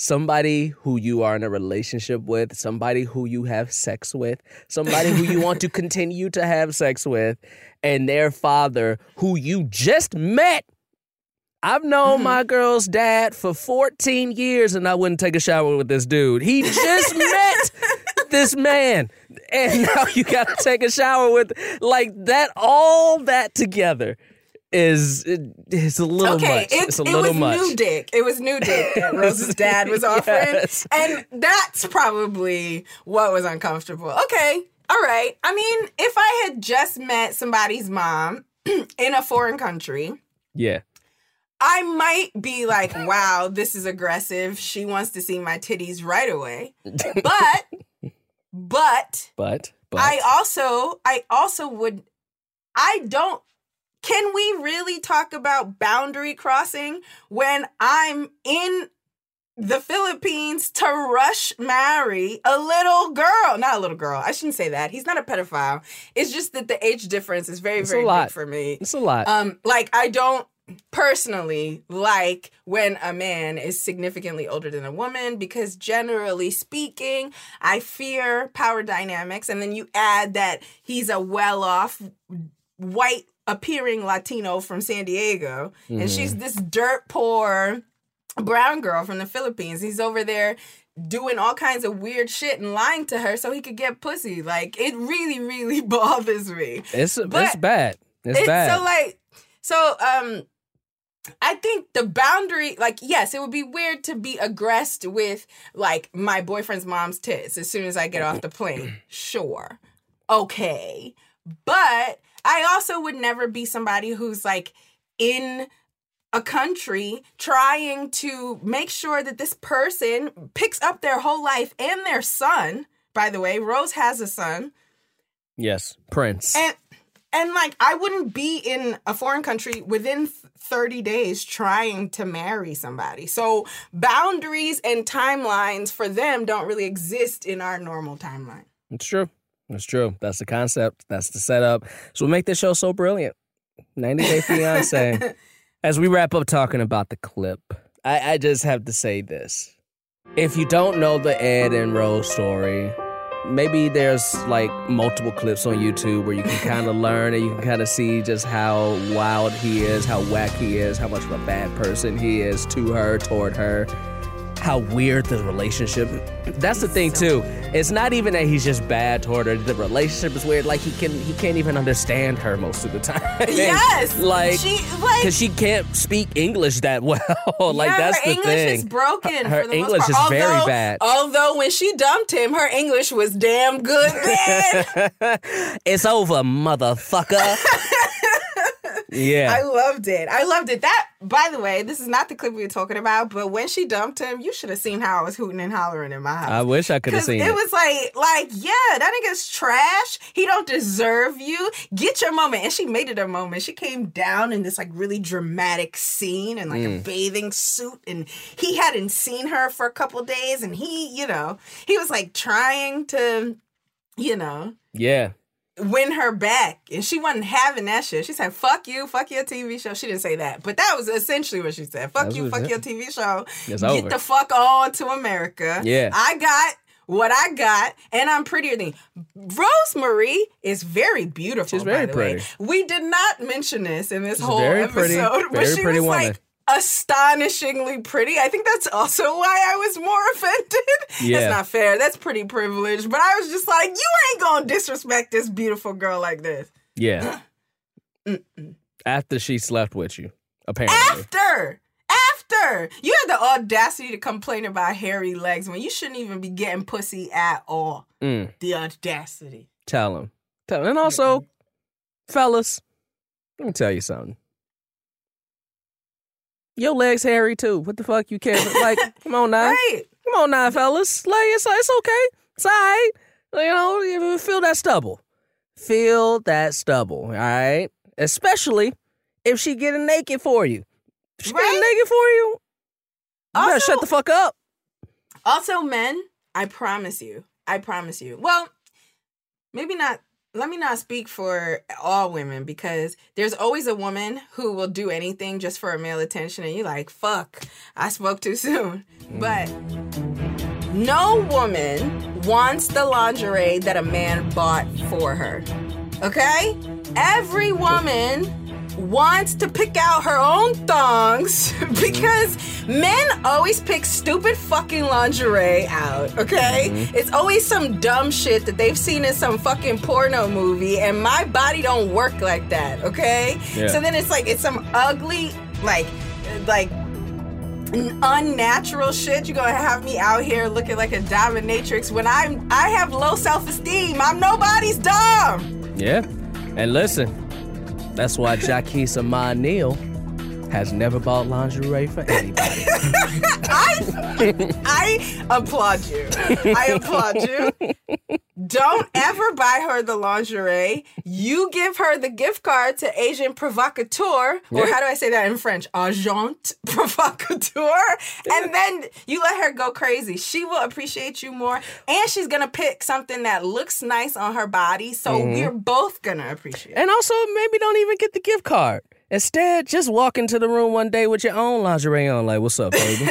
somebody who you are in a relationship with, somebody who you have sex with, somebody who you want to continue to have sex with, and their father who you just met. I've known mm-hmm. my girl's dad for fourteen years, and I wouldn't take a shower with this dude. He just met this man, and now you got to take a shower with, like, that, all that together. Is it, it's a little okay, much. It's, it's a little it was much. New dick. It was new dick that Rose's dad was offering, yes. and that's probably what was uncomfortable. Okay, all right. I mean, if I had just met somebody's mom in a foreign country, yeah, I might be like, "Wow, this is aggressive. She wants to see my titties right away." But, but, but, but, I also, I also would, I don't. Can we really talk about boundary crossing when I'm in the Philippines to rush marry a little girl? Not a little girl. I shouldn't say that. He's not a pedophile. It's just that the age difference is very, it's very big for me. It's a lot. Um, like, I don't personally like when a man is significantly older than a woman because, generally speaking, I fear power dynamics. And then you add that he's a well-off white appearing Latino from San Diego, and mm. she's this dirt poor brown girl from the Philippines. He's over there doing all kinds of weird shit and lying to her so he could get pussy. Like, it really, really bothers me. It's but it's bad. It's, it's bad. So like, so um, I think the boundary, like, yes, it would be weird to be aggressed with, like, my boyfriend's mom's tits as soon as I get off the plane. Sure, okay, but I also would never be somebody who's, like, in a country trying to make sure that this person picks up their whole life and their son. By the way, Rose has a son. Yes, Prince. And, and like, I wouldn't be in a foreign country within thirty days trying to marry somebody. So boundaries and timelines for them don't really exist in our normal timeline. It's true. That's true. That's the concept. That's the setup. So we make this show so brilliant. ninety Day Fiancé. As we wrap up talking about the clip, I, I just have to say this. If you don't know the Ed and Rose story, maybe there's, like, multiple clips on YouTube where you can kind of learn and you can kind of see just how wild he is, how whack he is, how much of a bad person he is to her, toward her. how weird the relationship. That's the thing too. It's not even that he's just bad toward her. The relationship is weird. Like he can he can't even understand her most of the time. Yes. Like she like because she can't speak English that well. Like yeah, that's the English thing. Her English is broken. Her, her for the English most part. is although, very bad. Although when she dumped him, her English was damn good. It's over, motherfucker. Yeah. I loved it. I loved it. That, by the way, this is not the clip we were talking about, but when she dumped him, you should have seen how I was hooting and hollering in my house. I wish I could have seen it. It was like, like, yeah, that nigga's trash. He don't deserve you. Get your moment. And she made it a moment. She came down in this, like, really dramatic scene and, like, mm. a bathing suit. And he hadn't seen her for a couple days. And he, you know, he was, like, trying to, you know. Yeah. Win her back, and she wasn't having that shit. She said, "Fuck you, fuck your T V show." She didn't say that, but that was essentially what she said. "Fuck you, fuck your T V show. Get the fuck on to America." Yeah, I got what I got, and I'm prettier than you. Rose Marie is very beautiful. She's very pretty. We did not mention this in this whole episode, but she was like astonishingly pretty. I think that's also why I was more offended. Yeah. That's not fair. That's pretty privileged. But I was just like, you ain't gonna disrespect this beautiful girl like this. Yeah. After she slept with you, apparently. After! After! You had the audacity to complain about hairy legs when you shouldn't even be getting pussy at all. Mm. The audacity. Tell him. Tell him. And also, mm-hmm. fellas, let me tell you something. Your legs hairy, too. What the fuck you care? Like, come on now. Right. Come on now, fellas. Like, it's, it's okay. It's all right. You know, feel that stubble. Feel that stubble, all right? Especially if she getting naked for you. If she right? getting naked for you, you also, better shut the fuck up. Also, men, I promise you. I promise you. Well, maybe not. Let me not speak for all women, because there's always a woman who will do anything just for a male attention, and you're like, fuck, I spoke too soon. But no woman wants the lingerie that a man bought for her, okay? Every woman wants to pick out her own thongs because men always pick stupid fucking lingerie out, okay? Mm-hmm. It's always some dumb shit that they've seen in some fucking porno movie, and my body don't work like that, okay? Yeah. So then it's like, it's some ugly, like, like, unnatural shit. You're gonna have me out here looking like a dominatrix when I'm, I have low self-esteem. I'm nobody's dumb. Yeah, and listen. That's why Jacquis Neal has never bought lingerie for anybody. I, I applaud you. I applaud you. Don't ever buy her the lingerie. You give her the gift card to Agent Provocateur, or how do I say that in French? Agent Provocateur. And then you let her go crazy. She will appreciate you more, and she's going to pick something that looks nice on her body, so mm-hmm. we're both going to appreciate it. And also, maybe don't even get the gift card. Instead, just walk into the room one day with your own lingerie on, like, "What's up, baby?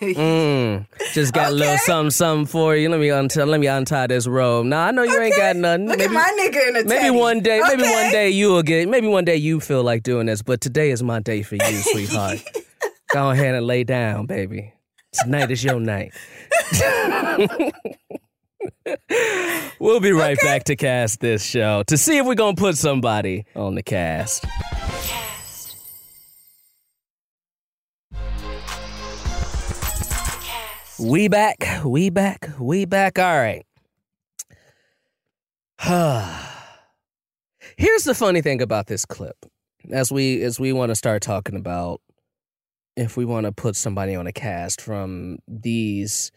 mm, just got okay. a little something, something for you. Let me untie, let me untie this robe. Now nah, I know you okay. ain't got nothing. Look maybe, at my nigga in a maybe teddy. one day, okay. maybe one day you'll get. Maybe one day you feel like doing this, but today is my day for you, sweetheart. Go ahead and lay down, baby. Tonight is your night." We'll be right okay. back to cast this show to see if we're gonna put somebody on the cast. We back, we back, we back. All right. Here's the funny thing about this clip. As we as we want to start talking about if we want to put somebody on a cast from these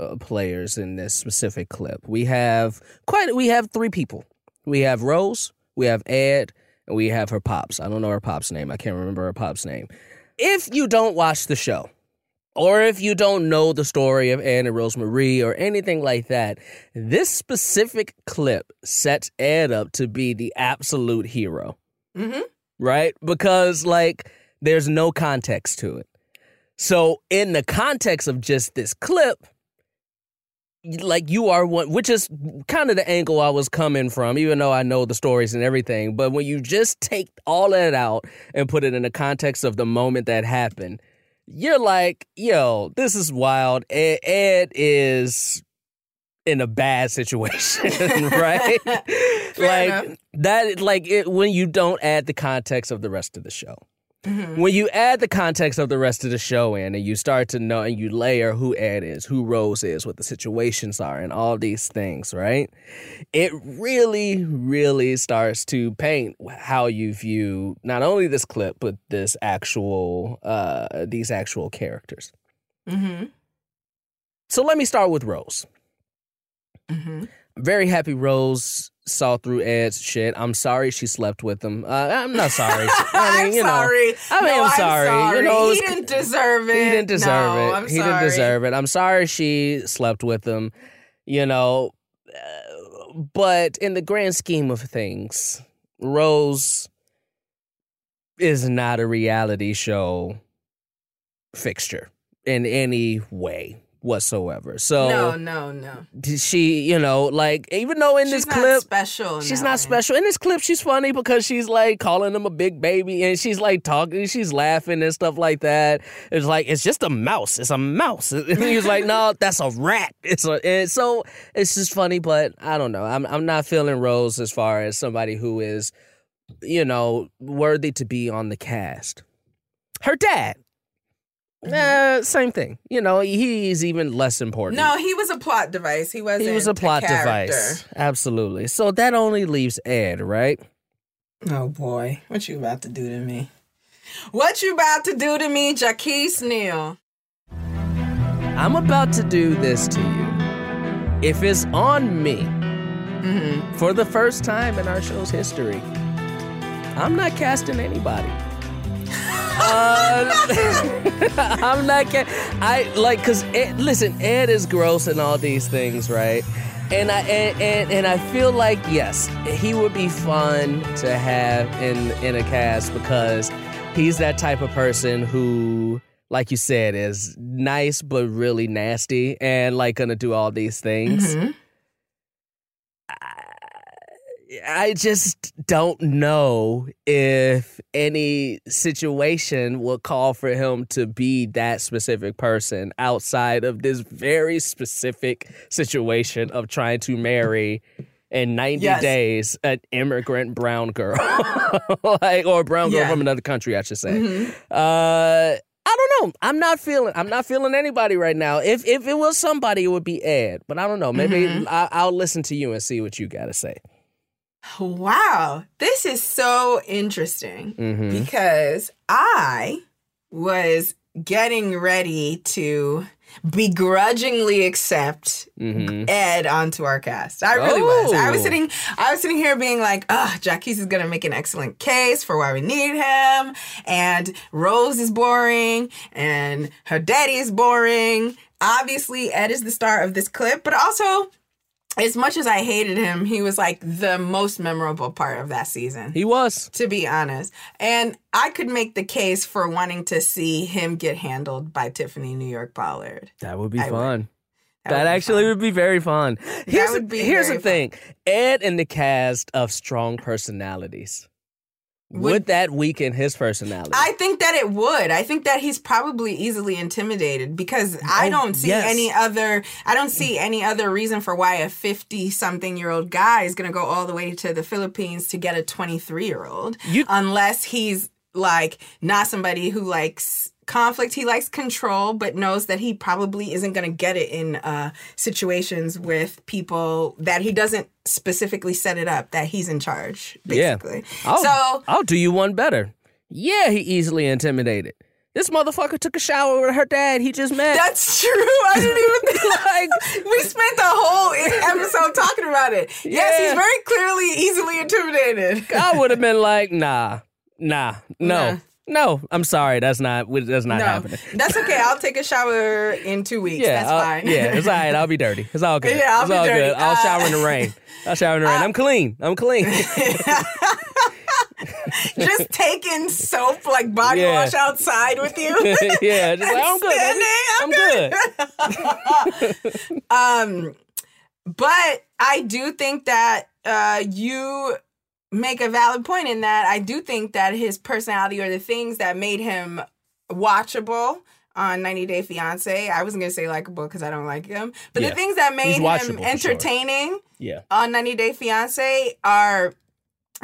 uh, players in this specific clip, we have quite we have three people. We have Rose, we have Ed, and we have her pops. I don't know her pop's name. I can't remember her pop's name. If you don't watch the show, or if you don't know the story of Ed and Rose Marie or anything like that, this specific clip sets Ed up to be the absolute hero, mm-hmm. right? Because, like, there's no context to it. So in the context of just this clip, like, you are one, which is kind of the angle I was coming from, even though I know the stories and everything. But when you just take all that out and put it in the context of the moment that happened, you're like, yo, this is wild. Ed, Ed is in a bad situation, right? Fair like enough. That, like it, when you don't add the context of the rest of the show. Mm-hmm. When you add the context of the rest of the show in and you start to know and you layer who Ed is, who Rose is, what the situations are and all these things, right? It really, really starts to paint how you view not only this clip, but this actual, uh, these actual characters. Mm-hmm. So let me start with Rose. Mm-hmm. I'm very happy Rose saw through Ed's shit. I'm sorry she slept with him. Uh, I'm not sorry. I mean, I'm you know, sorry. I mean, no, I'm sorry. I'm sorry. You know, he didn't deserve it. He didn't deserve no, it. I'm he sorry. didn't deserve it. I'm sorry she slept with him, you know. Uh, but in the grand scheme of things, Rose is not a reality show fixture in any way whatsoever. So no, no, no. She, you know, like even though in she's this clip, special she's no. not special. In this clip, she's funny because she's like calling him a big baby, and she's like talking, she's laughing and stuff like that. It's like it's just a mouse. It's a mouse. And he was like, no, that's a rat. It's a, and so it's just funny, but I don't know. I'm I'm not feeling Rose as far as somebody who is, you know, worthy to be on the cast. Her dad. Uh, same thing. You know, he's even less important. No, he was a plot device. He wasn't. He was a plot a device. Absolutely. So that only leaves Ed, right? Oh boy, what you about to do to me? What you about to do to me, Jacquis Neal? I'm about to do this to you. If it's on me, mm-hmm. for the first time in our show's history, I'm not casting anybody. Uh, I'm not kidding. I like because listen, Ed is gross and all these things, right? And I and, and and I feel like yes, he would be fun to have in in a cast because he's that type of person who, like you said, is nice but really nasty and like gonna do all these things. Mm-hmm. I just don't know if any situation will call for him to be that specific person outside of this very specific situation of trying to marry in ninety yes. days an immigrant brown girl like, or a brown girl yeah. from another country, I should say. Mm-hmm. Uh, I don't know. I'm not feeling I'm not feeling anybody right now. If if it was somebody, it would be Ed. But I don't know. Maybe mm-hmm. I, I'll listen to you and see what you got to say. Wow, this is so interesting mm-hmm. because I was getting ready to begrudgingly accept mm-hmm. Ed onto our cast. I really oh. was. I was sitting I was sitting here being like, oh, Jacquis is going to make an excellent case for why we need him, and Rose is boring, and her daddy is boring. Obviously, Ed is the star of this clip, but also, as much as I hated him, he was like the most memorable part of that season. He was. To be honest. And I could make the case for wanting to see him get handled by Tiffany New York Pollard. That would be I fun. Would. That, that would actually be would be very fun. Here's, that would be here's very the thing. Fun. Ed and the cast of strong personalities. Would, would that weaken his personality? I think that it would. I think that he's probably easily intimidated because I oh, don't see yes. any other I don't see any other reason for why a fifty-something-year-old guy is going to go all the way to the Philippines to get a twenty-three-year-old you, unless he's like not somebody who likes conflict. He likes control, but knows that he probably isn't going to get it in uh, situations with people that he doesn't specifically set it up, that he's in charge, basically. Yeah. I'll, so I'll do you one better. Yeah, he easily intimidated. This motherfucker took a shower with her dad he just met. That's true. I didn't even think, like, we spent the whole episode talking about it. Yeah. Yes, he's very clearly easily intimidated. I would have been like, nah, nah, no. Nah. No, I'm sorry. That's not that's not no, happening. That's okay. I'll take a shower in two weeks. Yeah, that's I'll, fine. Yeah, it's all right. I'll be dirty. It's all good. Yeah, I'll it's be all dirty. Good. I'll uh, shower in the rain. I'll shower in the rain. Uh, I'm clean. I'm clean. Just taking soap, like body yeah. wash outside with you. Yeah, just like, I'm good. Standing, I'm good. I'm good. um, but I do think that uh, you... make a valid point in that I do think that his personality or the things that made him watchable on ninety Day Fiancé. I wasn't going to say likable because I don't like him. But yeah. the things that made him entertaining sure. yeah. on ninety Day Fiancé are...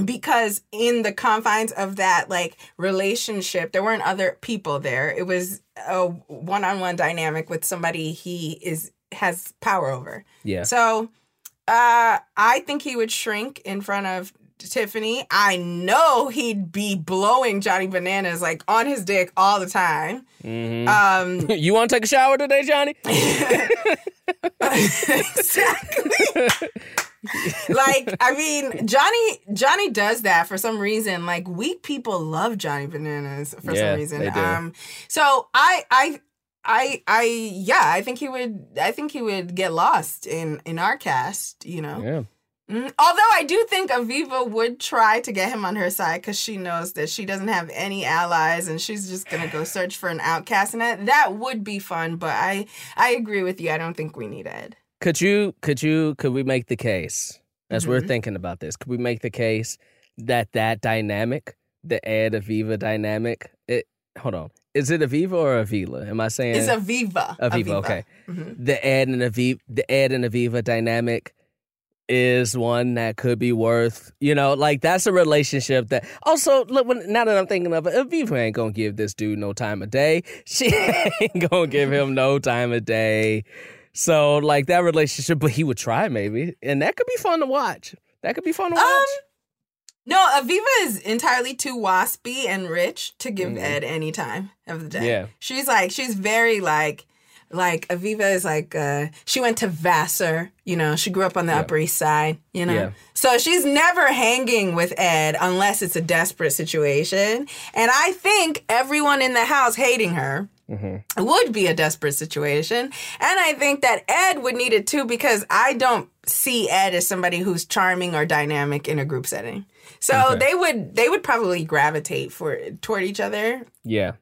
because in the confines of that, like, relationship, there weren't other people there. It was a one-on-one dynamic with somebody he is has power over. Yeah. So uh, I think he would shrink in front of Tiffany. I know he'd be blowing Johnny Bananas, like, on his dick all the time. Mm-hmm. Um, you want to take a shower today, Johnny? Exactly. Like, I mean, Johnny Johnny does that for some reason. Like, weak people love Johnny Bananas for yeah, some reason. They do. Um so I I I I yeah, I think he would I think he would get lost in, in our cast, you know. Yeah. Mm-hmm. Although I do think Aviva would try to get him on her side because she knows that she doesn't have any allies and she's just going to go search for an outcast. And that, that would be fun. But I, I agree with you. I don't think we need Ed. Could you, could you, could we make the case, as mm-hmm. we're thinking about this, could we make the case that that dynamic, the Ed Aviva dynamic, it, hold on, is it Aviva or Avila? Am I saying? It's Aviva. Aviva, Aviva. Okay. Mm-hmm. The Ed and Aviva, the Ed and Aviva dynamic is one that could be worth, you know, like, that's a relationship that, also, look, when, now that I'm thinking of it, Aviva ain't gonna give this dude no time of day. She ain't gonna give him no time of day. So, like, that relationship, but he would try, maybe. And that could be fun to watch. That could be fun to watch. Um, no, Aviva is entirely too waspy and rich to give mm. Ed any time of the day. Yeah. She's, like, she's very, like, like, Aviva is, like, uh, she went to Vassar, you know. She grew up on the yeah. Upper East Side, you know. Yeah. So she's never hanging with Ed unless it's a desperate situation. And I think everyone in the house hating her. Mm-hmm. It would be a desperate situation. And I think that Ed would need it too, because I don't see Ed as somebody who's charming or dynamic in a group setting. So okay. they would they would probably gravitate for toward each other. Yeah.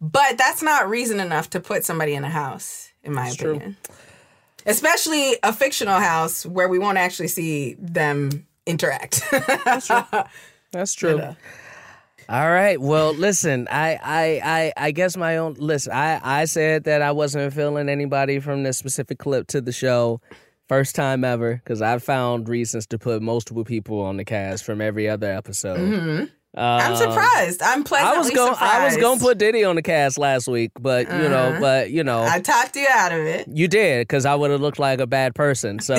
But that's not reason enough to put somebody in a house, in my it's opinion. True. Especially a fictional house where we won't actually see them interact. That's true. That's true. But, uh, all right. Well, listen, I, I, I, I guess my own, listen, I, I said that I wasn't feeling anybody from this specific clip to the show. First time ever, because I found reasons to put multiple people on the cast from every other episode. Mm-hmm. Uh, I'm surprised. I'm pleasantly I was gonna, surprised. I was going to put Diddy on the cast last week, but, uh-huh. you know, but, you know. I talked you out of it. You did, because I would have looked like a bad person, so.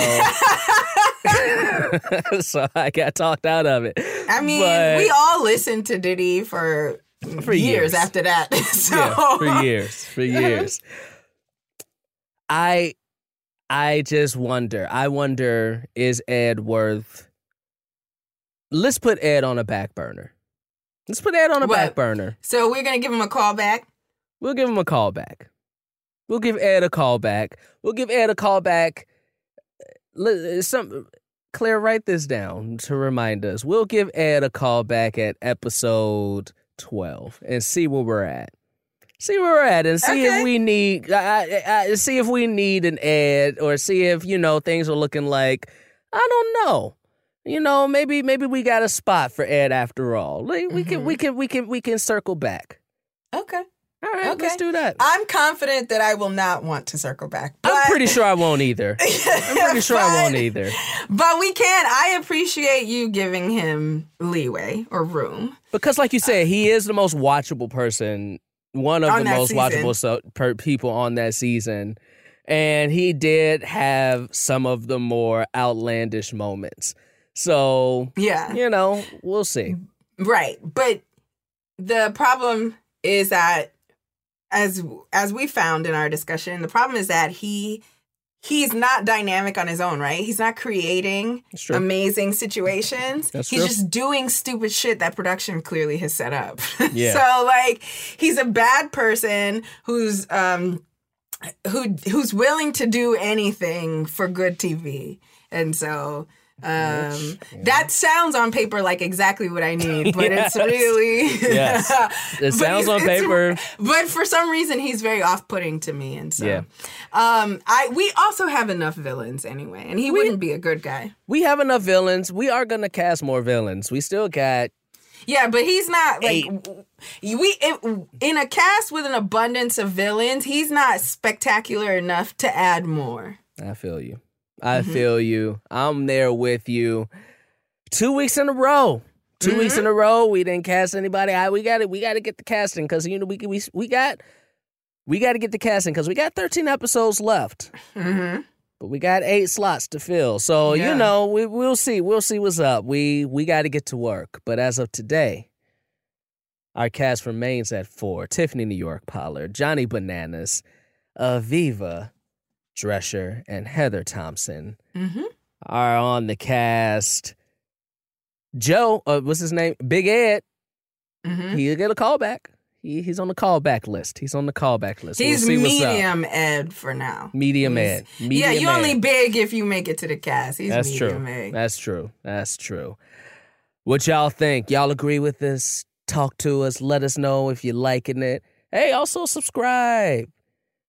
So I got talked out of it. I mean, but, we all listened to Diddy for, for years, years after that. So. Yeah, for years, for years. I, I just wonder. I wonder, is Ed worth? Let's put Ed on a back burner. Let's put Ed on a what? back burner. So we're gonna give him a call back. We'll give him a call back. We'll give Ed a call back. We'll give Ed a call back. Some. Claire, write this down to remind us. We'll give Ed a call back at episode twelve and see where we're at. See where we're at and see okay. if we need I, I, I, see if we need an Ed, or see if, you know, things are looking like, I don't know. You know, maybe maybe we got a spot for Ed after all. We, we mm-hmm. can we can we can we can circle back. Okay. All right, okay. Let's do that. I'm confident that I will not want to circle back. But... I'm pretty sure I won't either. I'm pretty sure but, I won't either. But we can. I appreciate you giving him leeway or room. Because like you said, he is the most watchable person, one of on the most season. watchable so, per, people on that season. And he did have some of the more outlandish moments. So, yeah. you know, we'll see. Right. But the problem is that As as we found in our discussion, the problem is that he he's not dynamic on his own, right? He's not creating amazing situations. That's he's true. just doing stupid shit that production clearly has set up. Yeah. So, like, he's a bad person who's um who who's willing to do anything for good T V. And so Um, Which, yeah. that sounds on paper like exactly what I need, but yes. it's really yes. It sounds on paper, but for some reason he's very off-putting to me, and so yeah. um, I we also have enough villains anyway, and he we, wouldn't be a good guy. We have enough villains. We are gonna cast more villains. We still got Yeah, but he's not like Eight. we it, in a cast with an abundance of villains. He's not spectacular enough to add more. I feel you. I mm-hmm. feel you. I'm there with you. Two weeks in a row. Two mm-hmm. weeks in a row. We didn't cast anybody. I, we got it. We got to get the casting because you know we we we got we got to get the casting because we got thirteen episodes left. Mm-hmm. But we got eight slots to fill. So, yeah. you know, we, we'll see. We'll see what's up. We we got to get to work. But as of today, our cast remains at four. Tiffany New York Pollard, Johnny Bananas, Aviva Drescher, and Heather Thompson mm-hmm. are on the cast. Joe, uh, what's his name? Big Ed. Mm-hmm. He'll get a callback. He, he's on the callback list. He's on the callback list. He's we'll see what's medium up. Ed for now. Medium he's, Ed. Medium yeah, you're Ed. Only big if you make it to the cast. He's That's medium true. Ed. That's true. That's true. What y'all think? Y'all agree with this? Talk to us. Let us know if you're liking it. Hey, also subscribe.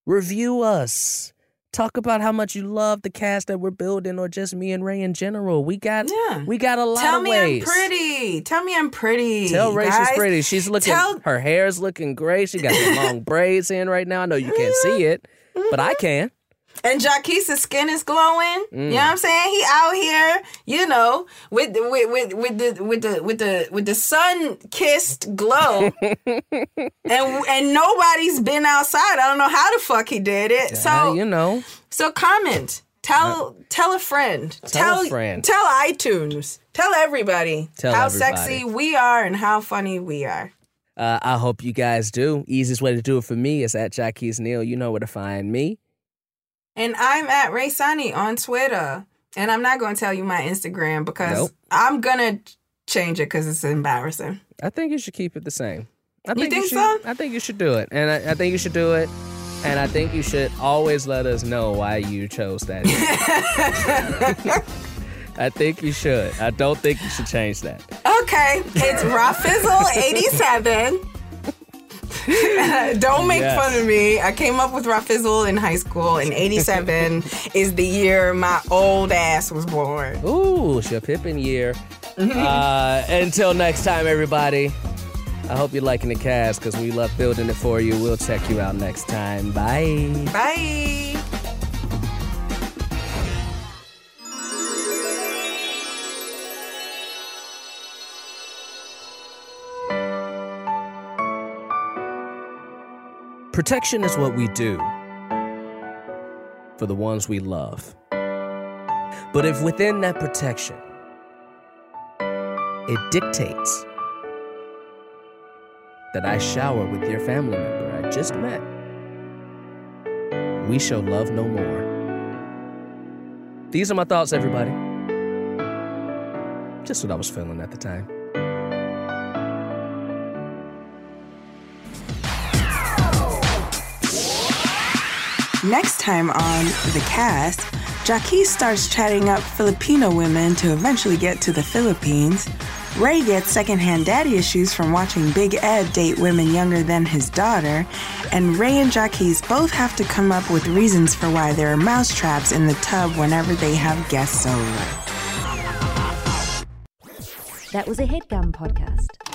Review us. Talk about how much you love the cast that we're building or just me and Ray in general. We got yeah. we got a lot Tell of ways. Tell me I'm pretty. Tell me I'm pretty. Tell Ray guys. She's pretty. She's looking, Tell... her hair's looking great. She got the long braids in right now. I know you can't see it, mm-hmm. but I can. And Jacquis' skin is glowing. Mm. You know what I'm saying? He out here, you know, with the, with with the with the with the with the sun-kissed glow. and and nobody's been outside. I don't know how the fuck he did it. Yeah, so you know. So comment. Tell uh, tell a friend. Tell, tell a friend. Tell iTunes. Tell everybody tell how everybody. sexy we are and how funny we are. Uh, I hope you guys do. Easiest way to do it for me is at Jacquis Neal. You know where to find me. And I'm at Ray Sani on Twitter. And I'm not going to tell you my Instagram because nope. I'm going to change it because it's embarrassing. I think you should keep it the same. I think you think you should, so? I think you should do it. And I, I think you should do it. And I think you should always let us know why you chose that. I think you should. I don't think you should change that. Okay. It's Rafizzle eighty-seven. Don't make yes. fun of me. I came up with Rafizzle in high school, and eighty-seven is the year my old ass was born. Ooh, it's your pippin' year. Mm-hmm. Uh, until next time, everybody. I hope you're liking the cast because we love building it for you. We'll check you out next time. Bye. Bye. Protection is what we do for the ones we love. But if within that protection, it dictates that I shower with your family member I just met, we shall love no more. These are my thoughts, everybody. Just what I was feeling at the time. Next time on The Cast, Jacquis starts chatting up Filipino women to eventually get to the Philippines. Ray gets secondhand daddy issues from watching Big Ed date women younger than his daughter. And Ray and Jacquis both have to come up with reasons for why there are mousetraps in the tub whenever they have guests over. That was a HeadGum Podcast.